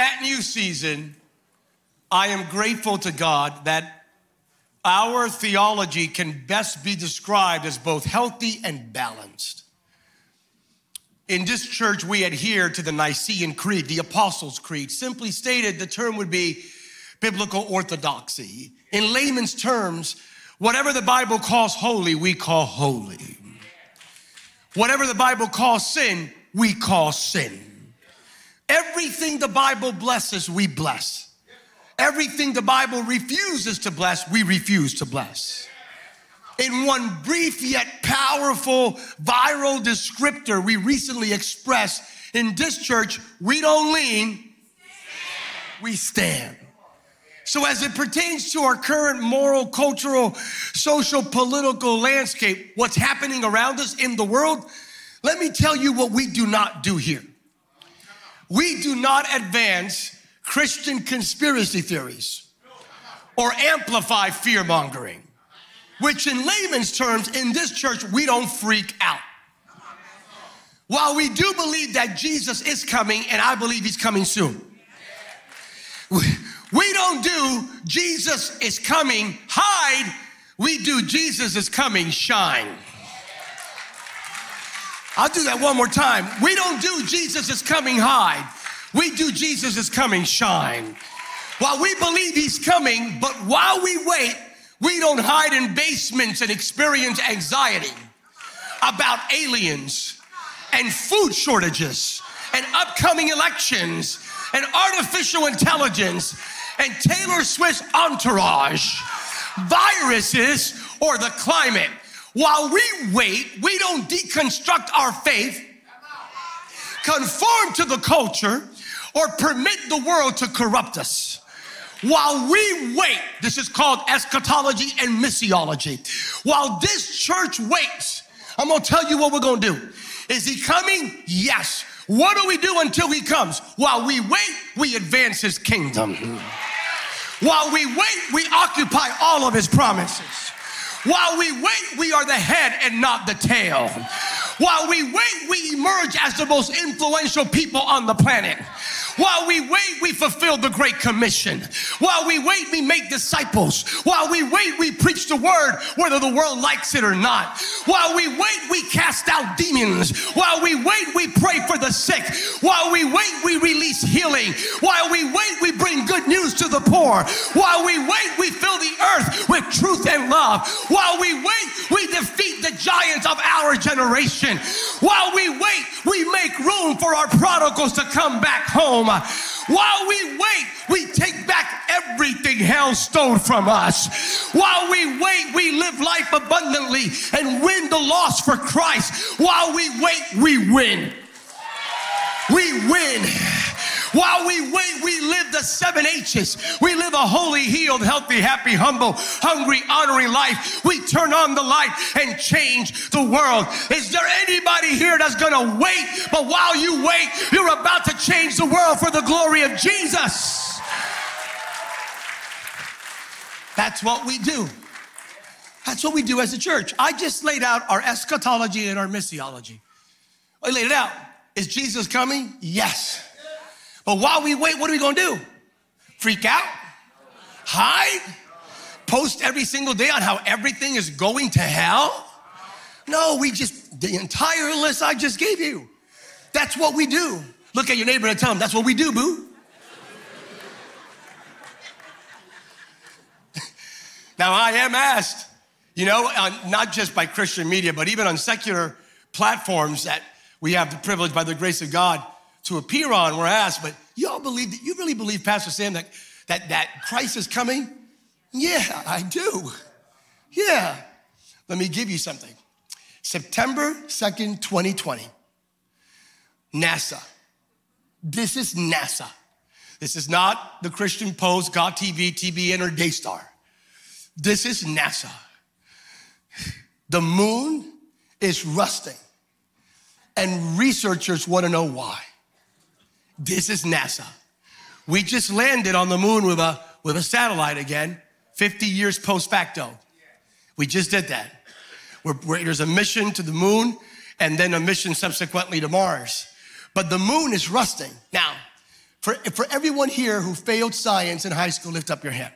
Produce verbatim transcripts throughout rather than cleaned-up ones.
at New Season, I am grateful to God that our theology can best be described as both healthy and balanced. In this church, we adhere to the Nicene Creed, the Apostles' Creed. Simply stated, the term would be biblical orthodoxy. In layman's terms, whatever the Bible calls holy, we call holy. Whatever the Bible calls sin, we call sin. Everything the Bible blesses, we bless. Everything the Bible refuses to bless, we refuse to bless. In one brief yet powerful viral descriptor we recently expressed in this church, we don't lean, stand. We stand. So as it pertains to our current moral, cultural, social, political landscape, what's happening around us in the world, let me tell you what we do not do here. We do not advance Christian conspiracy theories or amplify fear-mongering, which in layman's terms, in this church, we don't freak out. While we do believe that Jesus is coming, and I believe he's coming soon, we don't do Jesus is coming, hide. We do Jesus is coming, shine. I'll do that one more time. We don't do Jesus is coming, hide. We do Jesus is coming, shine. While we believe he's coming, but while we wait, we don't hide in basements and experience anxiety about aliens and food shortages and upcoming elections and artificial intelligence and Taylor Swift's entourage, viruses, or the climate. While we wait, we don't deconstruct our faith, conform to the culture, or permit the world to corrupt us. While we wait, this is called eschatology and missiology. While this church waits, I'm gonna tell you what we're gonna do. Is he coming? Yes. What do we do until he comes? While we wait, we advance his kingdom. While we wait, we occupy all of his promises. While we wait, we are the head and not the tail. While we wait, we emerge as the most influential people on the planet. While we wait, we fulfill the Great Commission. While we wait, we make disciples. While we wait, we preach the word, whether the world likes it or not. While we wait, we cast out demons. While we wait, we pray for the sick. While we wait, we release healing. While we wait, we bring good news to the poor. While we wait, we fill the earth with truth and love. While we wait, we defeat the giants of our generation. While we wait, we make room for our prodigals to come back home. While we wait, we take back everything hell stole from us. While we wait, we live life abundantly and win the lost for Christ. While we wait, we win. We win. While we wait, we live the seven H's. We live a holy, healed, healthy, happy, humble, hungry, honoring life. We turn on the light and change the world. Is there anybody here that's gonna wait? But while you wait, you're about to change the world for the glory of Jesus. That's what we do. That's what we do as a church. I just laid out our eschatology and our missiology. I laid it out. Is Jesus coming? Yes. But while we wait, what are we gonna do? Freak out? Hide? Post every single day on how everything is going to hell? No, we just, the entire list I just gave you. That's what we do. Look at your neighbor and tell him, that's what we do, boo. Now I am asked, you know, not just by Christian media, but even on secular platforms that we have the privilege by the grace of God to appear on, we're asked, but y'all believe that, you really believe, Pastor Sam, that, that that Christ is coming? Yeah, I do. Yeah. Let me give you something. September second, twenty twenty, NASA. This is NASA. This is not the Christian Post, God T V, T B N, or Daystar. This is NASA. The moon is rusting, and researchers want to know why. This is NASA. We just landed on the moon with a with a satellite again, fifty years post facto. We just did that. We're, we're, there's a mission to the moon and then a mission subsequently to Mars. But the moon is rusting. Now, For, for everyone here who failed science in high school, lift up your hand.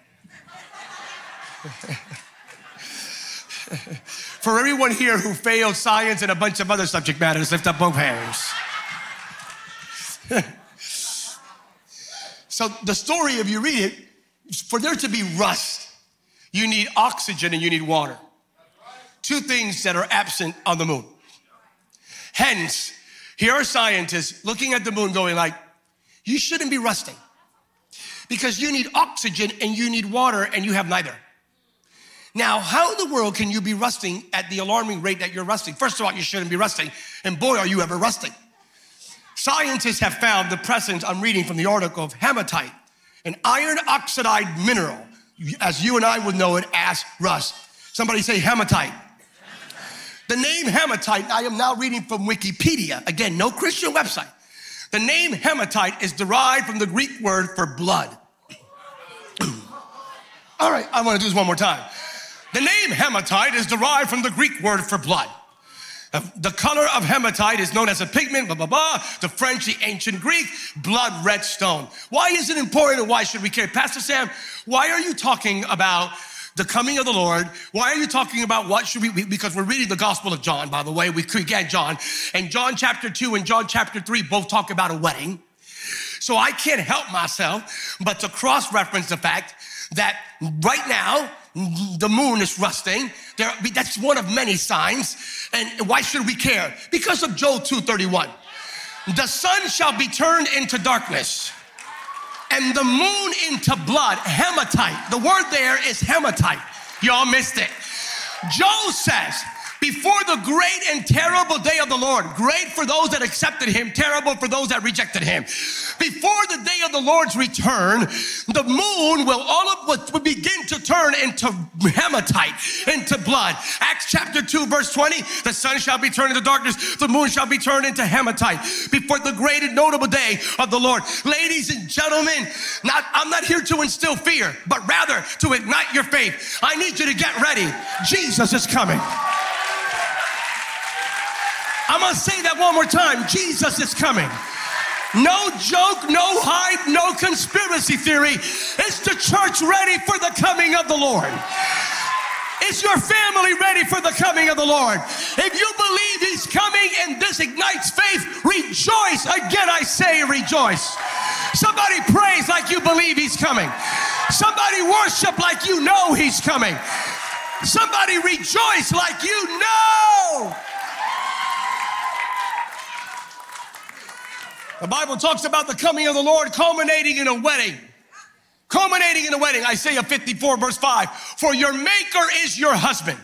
For everyone here who failed science and a bunch of other subject matters, lift up both hands. So the story, if you read it, for there to be rust, you need oxygen and you need water. Two things that are absent on the moon. Hence, here are scientists looking at the moon going like, you shouldn't be rusting because you need oxygen and you need water and you have neither. Now, how in the world can you be rusting at the alarming rate that you're rusting? First of all, you shouldn't be rusting. And boy, are you ever rusting. Scientists have found the presence, I'm reading from the article, of hematite, an iron oxide mineral, as you and I would know it as rust. Somebody say hematite. The name hematite, I am now reading from Wikipedia. Again, no Christian website. The name hematite is derived from the Greek word for blood. All right, I want to do this one more time. The name hematite is derived from the Greek word for blood. The color of hematite is known as a pigment, blah, blah, blah. The French, the ancient Greek, blood red stone. Why is it important and why should we care? Pastor Sam, why are you talking about the coming of the Lord? Why are you talking about what should we, because we're reading the Gospel of John, by the way. We get John. And John chapter two and John chapter three both talk about a wedding. So I can't help myself but to cross-reference the fact that right now, the moon is rusting. There, that's one of many signs. And why should we care? Because of Joel two thirty-one. The sun shall be turned into darkness and the moon into blood, hematite. The word there is hematite. Y'all missed it. Joel says, before the great and terrible day of the Lord, great for those that accepted him, terrible for those that rejected him. Before the day of the Lord's return, the moon will all of will begin to turn into hematite, into blood. Acts chapter two, verse twenty, the sun shall be turned into darkness, the moon shall be turned into hematite before the great and notable day of the Lord. Ladies and gentlemen, not, I'm not here to instill fear, but rather to ignite your faith. I need you to get ready. Jesus is coming. I'm gonna say that one more time. Jesus is coming. No joke, no hype, no conspiracy theory. Is the church ready for the coming of the Lord? Is your family ready for the coming of the Lord? If you believe he's coming and this ignites faith, rejoice. Again, I say rejoice. Somebody praise like you believe he's coming. Somebody worship like you know he's coming. Somebody rejoice like you know. The Bible talks about the coming of the Lord culminating in a wedding. Culminating in a wedding. Isaiah fifty-four, verse five. For your maker is your husband.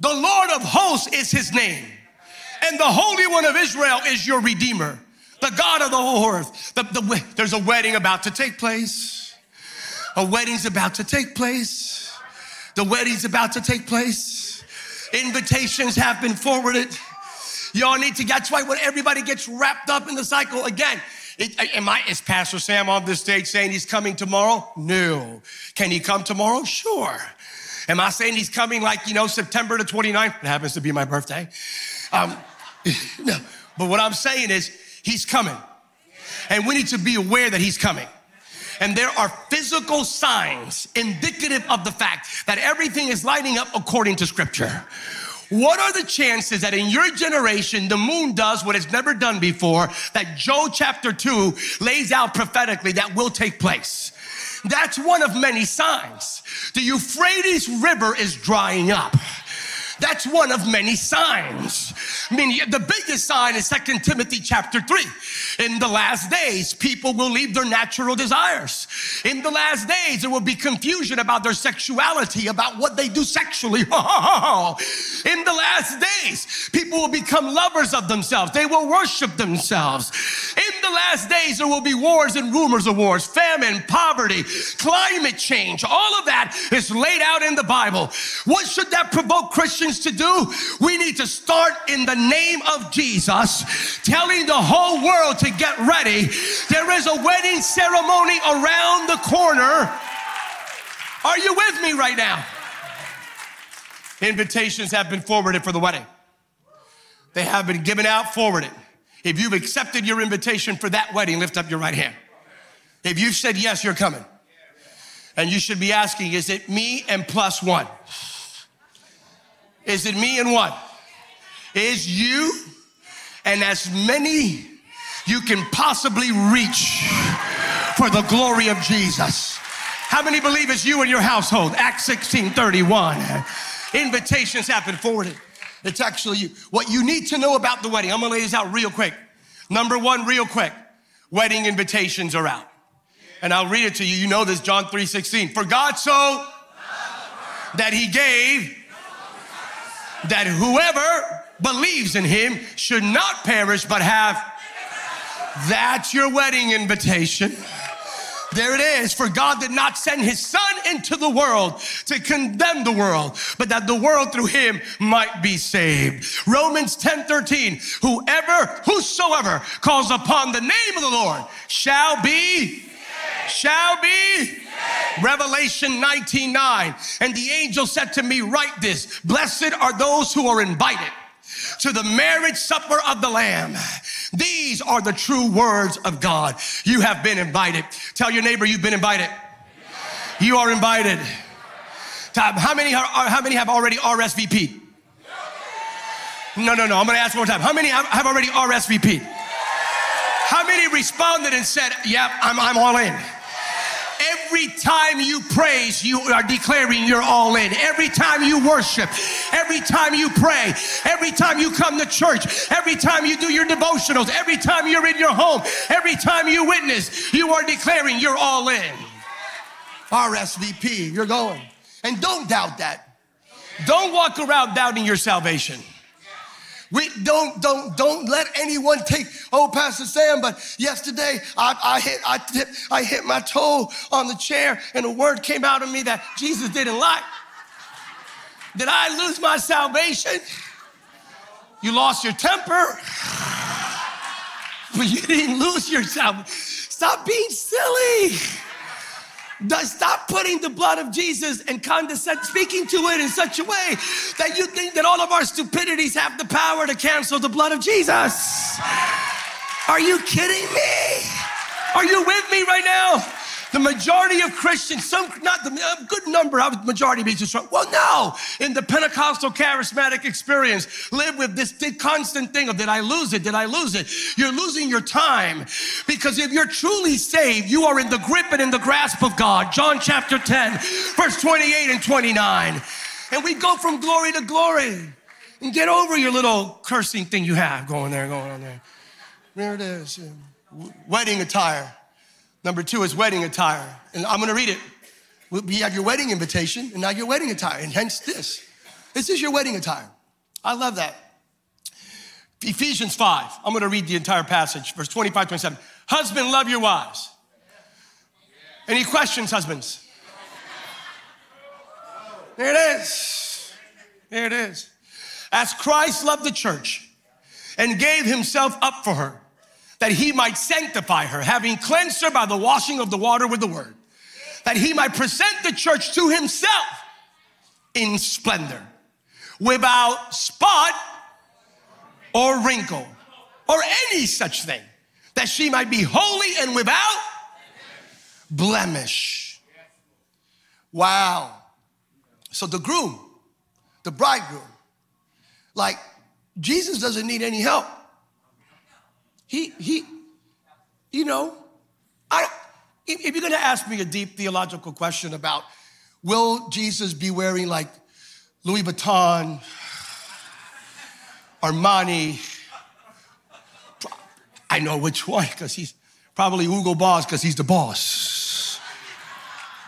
The Lord of hosts is his name. And the Holy One of Israel is your Redeemer. The God of the whole earth. The, the, there's a wedding about to take place. A wedding's about to take place. The wedding's about to take place. Invitations have been forwarded. Y'all need to, that's why when everybody gets wrapped up in the cycle, again, it, am I, is Pastor Sam on this stage saying he's coming tomorrow? No. Can he come tomorrow? Sure. Am I saying he's coming like, you know, September the twenty-ninth? It happens to be my birthday. Um, no. But what I'm saying is he's coming. And we need to be aware that he's coming. And there are physical signs indicative of the fact that everything is lining up according to Scripture. What are the chances that in your generation, the moon does what it's never done before, that Joel chapter two lays out prophetically that will take place? That's one of many signs. The Euphrates River is drying up. That's one of many signs. I mean, the biggest sign is Second Timothy chapter three. In the last days, people will leave their natural desires. In the last days, there will be confusion about their sexuality, about what they do sexually. In the last days, people will become lovers of themselves. They will worship themselves. In the last days, there will be wars and rumors of wars, famine, poverty, climate change. All of that is laid out in the Bible. What should that provoke Christians to do? We need to start in the name of Jesus, telling the whole world to get ready. There is a wedding ceremony around the corner. Are you with me right now? Invitations have been forwarded for the wedding. They have been given out, forwarded. If you've accepted your invitation for that wedding, lift up your right hand. If you've said yes, you're coming. And you should be asking, is it me and plus one? Is it me and one? Is you and as many you can possibly reach for the glory of Jesus. How many believe it's you and your household? Acts sixteen thirty-one. Invitations have been forwarded. It's actually you. What you need to know about the wedding, I'm gonna lay this out real quick. Number one, real quick, wedding invitations are out. And I'll read it to you. You know this, John three sixteen. For God so that he gave that whoever believes in him should not perish but have. That's your wedding invitation. There it is. For God did not send his son into the world to condemn the world, but that the world through him might be saved. Romans ten thirteen. Whoever, whosoever calls upon the name of the Lord shall be Shall be. Yes. Revelation nineteen nine. And the angel said to me, write this. Blessed are those who are invited to the marriage supper of the Lamb. These are the true words of God. You have been invited. Tell your neighbor you've been invited. Yes. You are invited. Time. How many are, how many have already R S V P'd? No, no, no. I'm going to ask one more time. How many have, have already R S V P'd? How many responded and said, yep, I'm, I'm all in? Every time you praise, you are declaring you're all in. Every time you worship, every time you pray, every time you come to church, every time you do your devotionals, every time you're in your home, every time you witness, you are declaring you're all in. R S V P, you're going. And don't doubt that. Don't walk around doubting your salvation. We don't, don't, don't let anyone take, oh, Pastor Sam, but yesterday I, I hit, I tipped, I hit my toe on the chair and a word came out of me that Jesus didn't like. Did I lose my salvation? You lost your temper, but you didn't lose your salvation. Stop being silly. Stop putting the blood of Jesus and condescend, speaking to it in such a way that you think that all of our stupidities have the power to cancel the blood of Jesus. Are you kidding me? Are you with me right now? The majority of Christians, some not the uh, good number, I was majority being destroyed. Well, no, in the Pentecostal charismatic experience, live with this constant thing of did I lose it? Did I lose it? You're losing your time because if you're truly saved, you are in the grip and in the grasp of God. John chapter ten, verse twenty-eight and twenty-nine. And we go from glory to glory and get over your little cursing thing you have going there, going on there. There it is. Wedding attire. Number two is wedding attire. And I'm gonna read it. You have your wedding invitation and now your wedding attire, and hence this. This is your wedding attire. I love that. Ephesians five, I'm gonna read the entire passage, verse twenty-five, twenty-seven. Husband, love your wives. Any questions, husbands? There it is. There it is. As Christ loved the church and gave himself up for her, that he might sanctify her, having cleansed her by the washing of the water with the word, that he might present the church to himself in splendor, without spot or wrinkle or any such thing, that she might be holy and without blemish. Wow. So the groom, the bridegroom, like Jesus doesn't need any help. He, he, you know, I, if you're going to ask me a deep theological question about will Jesus be wearing like Louis Vuitton, Armani, I know which one because he's probably Hugo Boss because he's the boss.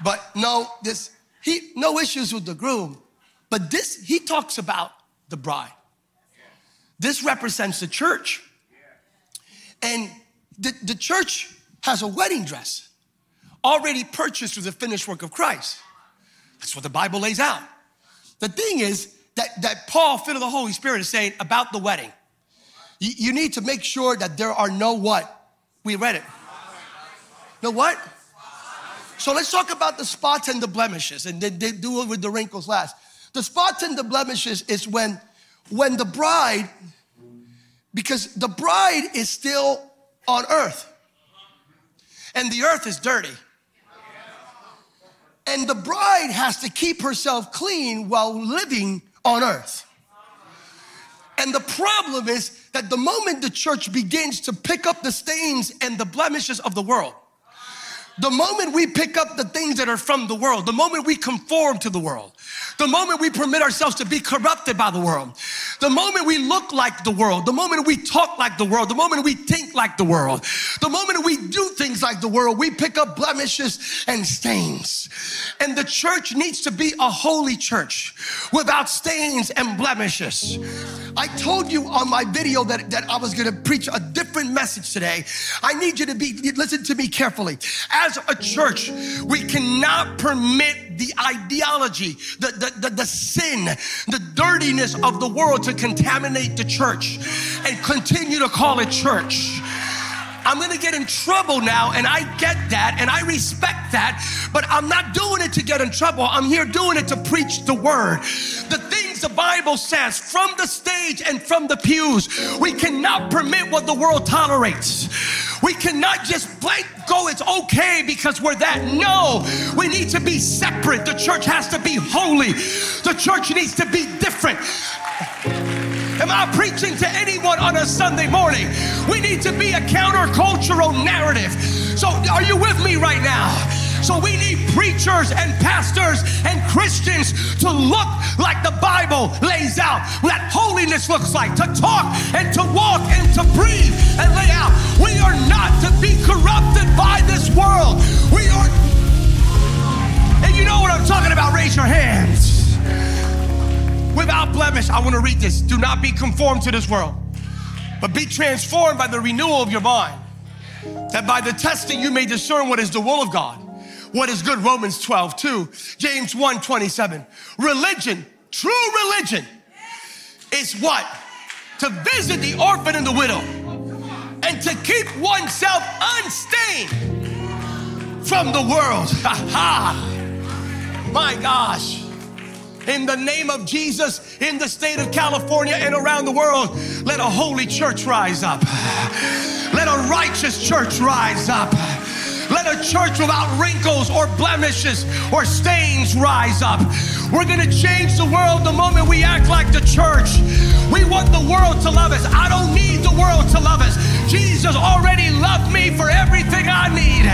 But no, this, he, no issues with the groom, but this, he talks about the bride. This represents the church. And the, the church has a wedding dress already purchased through the finished work of Christ. That's what the Bible lays out. The thing is that, that Paul, filled with the Holy Spirit, is saying about the wedding. You, you need to make sure that there are no what? We read it. No what? So let's talk about the spots and the blemishes, and they, they do it with the wrinkles last. The spots and the blemishes is when, when the bride Because the bride is still on earth. And the earth is dirty. And the bride has to keep herself clean while living on earth. And the problem is that the moment the church begins to pick up the stains and the blemishes of the world, the moment we pick up the things that are from the world, the moment we conform to the world, the moment we permit ourselves to be corrupted by the world, the moment we look like the world, the moment we talk like the world, the moment we think like the world, the moment we do things like the world, we pick up blemishes and stains. And the church needs to be a holy church without stains and blemishes. I told you on my video that, that I was going to preach a different message today. I need you to be, listen to me carefully. As a church, we cannot permit the ideology, the, the, the, the sin, the dirtiness of the world to contaminate the church and continue to call it church. I'm going to get in trouble now, and I get that, and I respect that, but I'm not doing it to get in trouble. I'm here doing it to preach the word. The things the Bible says from the stage and from the pews, we cannot permit what the world tolerates. We cannot just blank go, it's okay because we're that. No, we need to be separate. The church has to be holy. The church needs to be different. Am I preaching to anyone on a Sunday morning? We need to be a countercultural narrative. So are you with me right now? So we need preachers and pastors and Christians to look like the Bible lays out, what holiness looks like, to talk and to walk and to breathe and lay out. We are not to be corrupted by this world. We are, and you know what I'm talking about, raise your hands. Without blemish, I want to read this. Do not be conformed to this world, but be transformed by the renewal of your mind, that by the testing you may discern what is the will of God, what is good. Romans twelve two, James one twenty-seven. Religion, true religion, is what? To visit the orphan and the widow, and to keep oneself unstained from the world. Ha ha! My gosh. In the name of Jesus, in the state of California and around the world, let a holy church rise up. Let a righteous church rise up. Let a church without wrinkles or blemishes or stains rise up. We're going to change the world the moment we act like the church. We want the world to love us. I don't need the world to love us. Jesus already loved me for everything I need.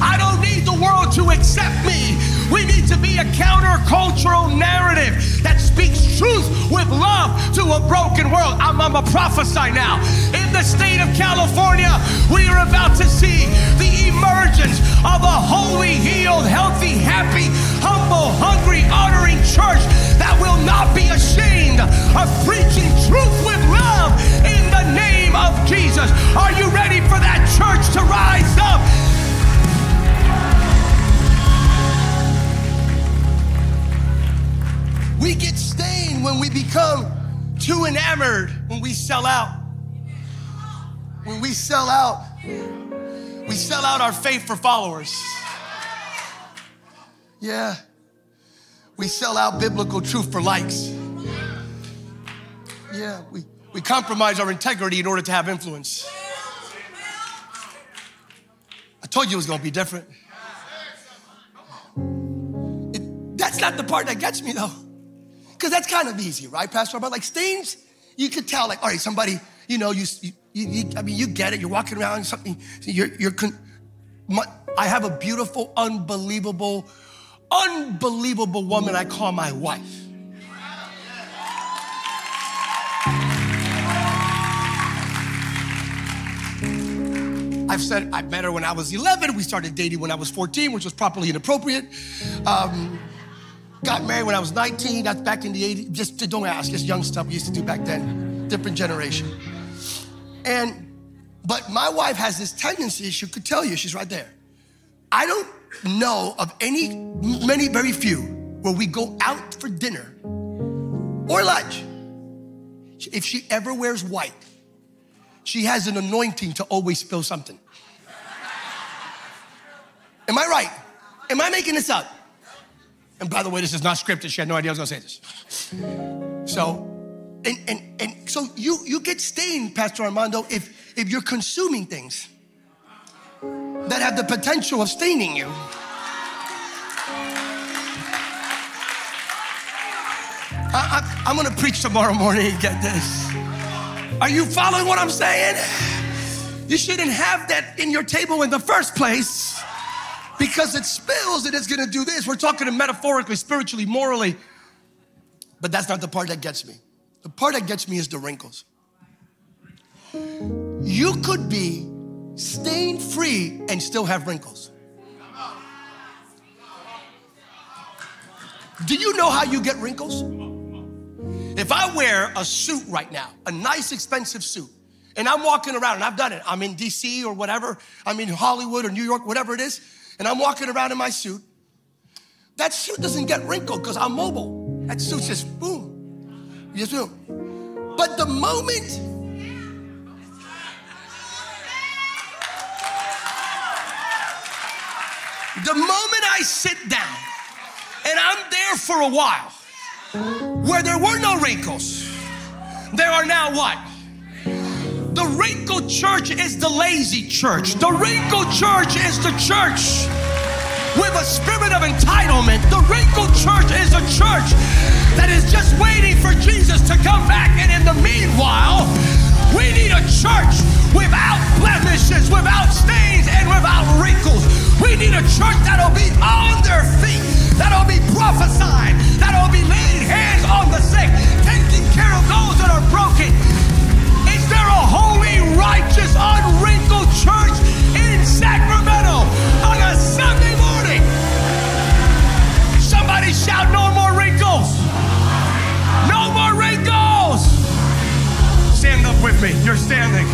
I don't need the world to accept me. We need to be a countercultural narrative that speaks truth with love to a broken world. I'm, I'm a prophesy now. In the state of California, we are about to see the emergence of a holy, healed, healthy, happy, humble, hungry, honoring church that will not be ashamed of preaching truth with love in the name of Jesus. Are you ready for that church to rise up? We get stained when we become too enamored, when we sell out. When we sell out, we sell out our faith for followers. Yeah. We sell out biblical truth for likes. Yeah, we, we compromise our integrity in order to have influence. I told you it was going to be different. It, that's not the part that gets me, though. Because that's kind of easy, right, Pastor? But like stains, you could tell, like, all right, somebody, you know, you, you, you I mean, you get it. You're walking around, something, you're, you're, con- my, I have a beautiful, unbelievable, unbelievable woman I call my wife. I've said, I met her when I was eleven. We started dating when I was fourteen, which was properly inappropriate. Um, Got married when I was nineteen. That's back in the eighties. Just don't ask. It's young stuff we used to do back then. Different generation. And, but my wife has this tendency, she could tell you, she's right there. I don't know of any, many, very few, where we go out for dinner or lunch. If she ever wears white, she has an anointing to always spill something. Am I right? Am I making this up? And by the way, this is not scripted. She had no idea I was going to say this. So And and and so you you get stained, Pastor Armando, if if you're consuming things that have the potential of staining you. I, I, I'm gonna preach tomorrow morning and get this. Are you following what I'm saying? You shouldn't have that in your table in the first place, because it spills and it's gonna do this. We're talking metaphorically, spiritually, morally, but that's not the part that gets me. The part that gets me is the wrinkles. You could be stain-free and still have wrinkles. Do you know how you get wrinkles? If I wear a suit right now, a nice expensive suit, and I'm walking around, and I've done it, I'm in D C or whatever, I'm in Hollywood or New York, whatever it is, and I'm walking around in my suit, that suit doesn't get wrinkled because I'm mobile. That suit's just boom. Yes, we do. But the moment the moment I sit down and I'm there for a while, where there were no wrinkles, there are now what? The wrinkled church is the lazy church. The wrinkled church is the church with a spirit of entitlement. The wrinkled church is a church that is just waiting for Jesus to come back. And in the meanwhile, we need a church without blemishes, without stains, and without wrinkles. We need a church that'll be on their feet, that'll be prophesying, that'll be laying hands on the sick, taking care of those that are broken. Is there a holy, righteous, unwrinkled church in Sacramento on a Sunday morning? Somebody shout, no more wrinkles. No more wrinkles. Stand up with me. You're standing.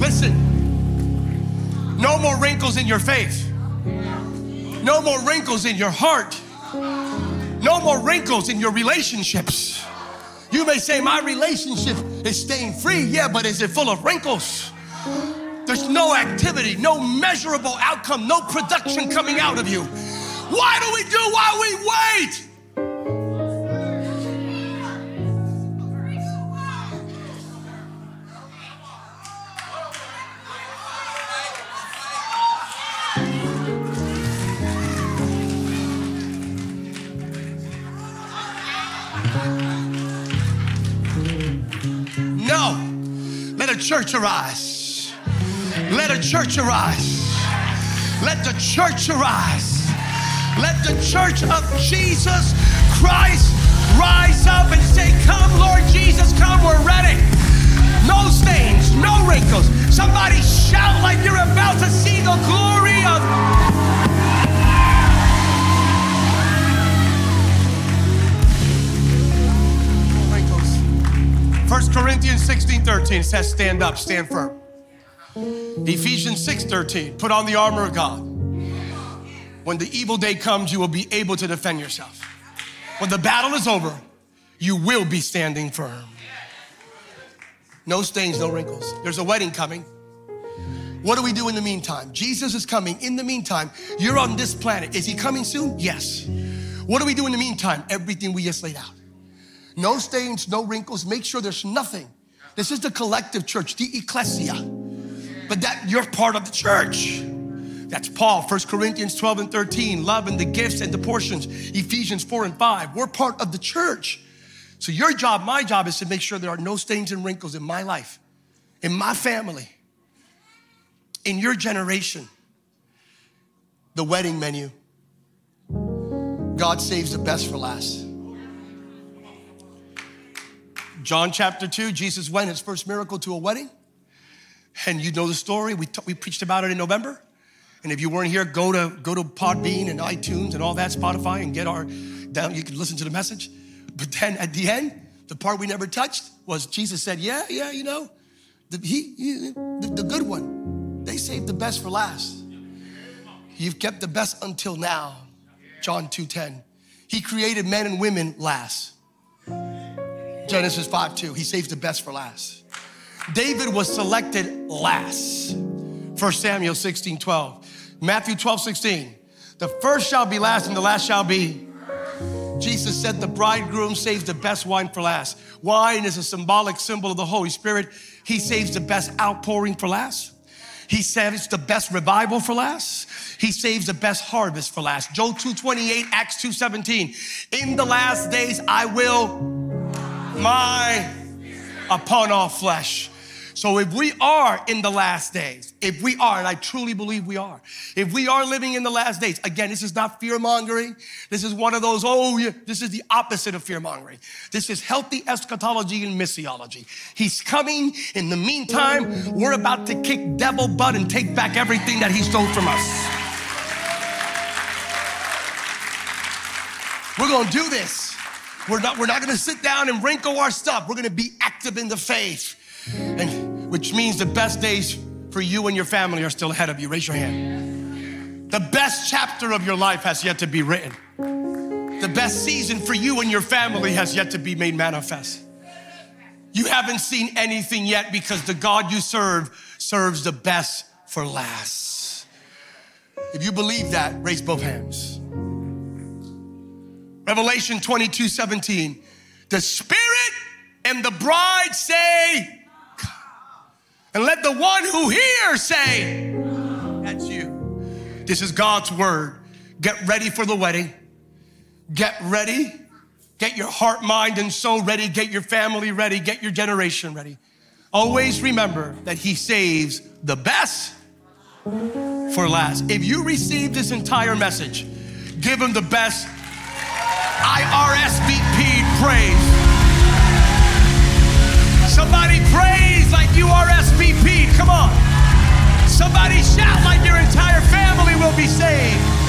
Listen. No more wrinkles in your faith. No more wrinkles in your heart. No more wrinkles in your relationships. You may say, my relationship is staying free. Yeah, but is it full of wrinkles? There's no activity, no measurable outcome, no production coming out of you. Why do we do while we wait? No, let a church arise. Let a church arise. Let the church arise. Let the church of Jesus Christ rise up and say, come, Lord Jesus, come, we're ready. No stains, no wrinkles. Somebody shout like you're about to see the glory of... No wrinkles. First Corinthians sixteen thirteen says, stand up, stand firm. Ephesians six thirteen, put on the armor of God. When the evil day comes, you will be able to defend yourself. When the battle is over, you will be standing firm. No stains, no wrinkles. There's a wedding coming. What do we do in the meantime? Jesus is coming. In the meantime, you're on this planet. Is he coming soon? Yes. What do we do in the meantime? Everything we just laid out. No stains, no wrinkles. Make sure there's nothing. This is the collective church, the ecclesia. But that you're part of the church. That's Paul, First Corinthians twelve and thirteen, love and the gifts and the portions, Ephesians four and five. We're part of the church. So your job, my job is to make sure there are no stains and wrinkles in my life, in my family, in your generation. The wedding menu. God saves the best for last. John chapter two, Jesus went his first miracle to a wedding. And you know the story, we, t- we preached about it in November. And if you weren't here, go to go to Podbean and iTunes and all that, Spotify, and get our, down. You can listen to the message. But then at the end, the part we never touched was Jesus said, yeah, yeah, you know, the, he, he, the, the good one, they saved the best for last. You've kept the best until now, John two ten. He created men and women last, Genesis five two. He saved the best for last. David was selected last, First Samuel sixteen twelve. Matthew twelve sixteen, the first shall be last and the last shall be. Jesus said the bridegroom saves the best wine for last. Wine is a symbolic symbol of the Holy Spirit. He saves the best outpouring for last. He saves the best revival for last. He saves the best harvest for last. Joel two twenty-eight, Acts two seventeen. In the last days, I will my upon all flesh. So if we are in the last days, if we are, and I truly believe we are, if we are living in the last days, again, this is not fear-mongering. This is one of those, oh, yeah, this is the opposite of fear-mongering. This is healthy eschatology and missiology. He's coming. In the meantime, we're about to kick devil butt and take back everything that he stole from us. We're going to do this. We're not, we're not going to sit down and wrinkle our stuff. We're going to be active in the faith. And which means the best days for you and your family are still ahead of you. Raise your hand. The best chapter of your life has yet to be written. The best season for you and your family has yet to be made manifest. You haven't seen anything yet because the God you serve serves the best for last. If you believe that, raise both hands. Revelation twenty-two seventeen. The Spirit and the bride say, and let the one who hears say, that's you. This is God's word. Get ready for the wedding. Get ready. Get your heart, mind, and soul ready. Get your family ready. Get your generation ready. Always remember that he saves the best for last. If you receive this entire message, give him the best I R S V P praise. Somebody praise like you are S V P. Come on. Somebody shout like your entire family will be saved.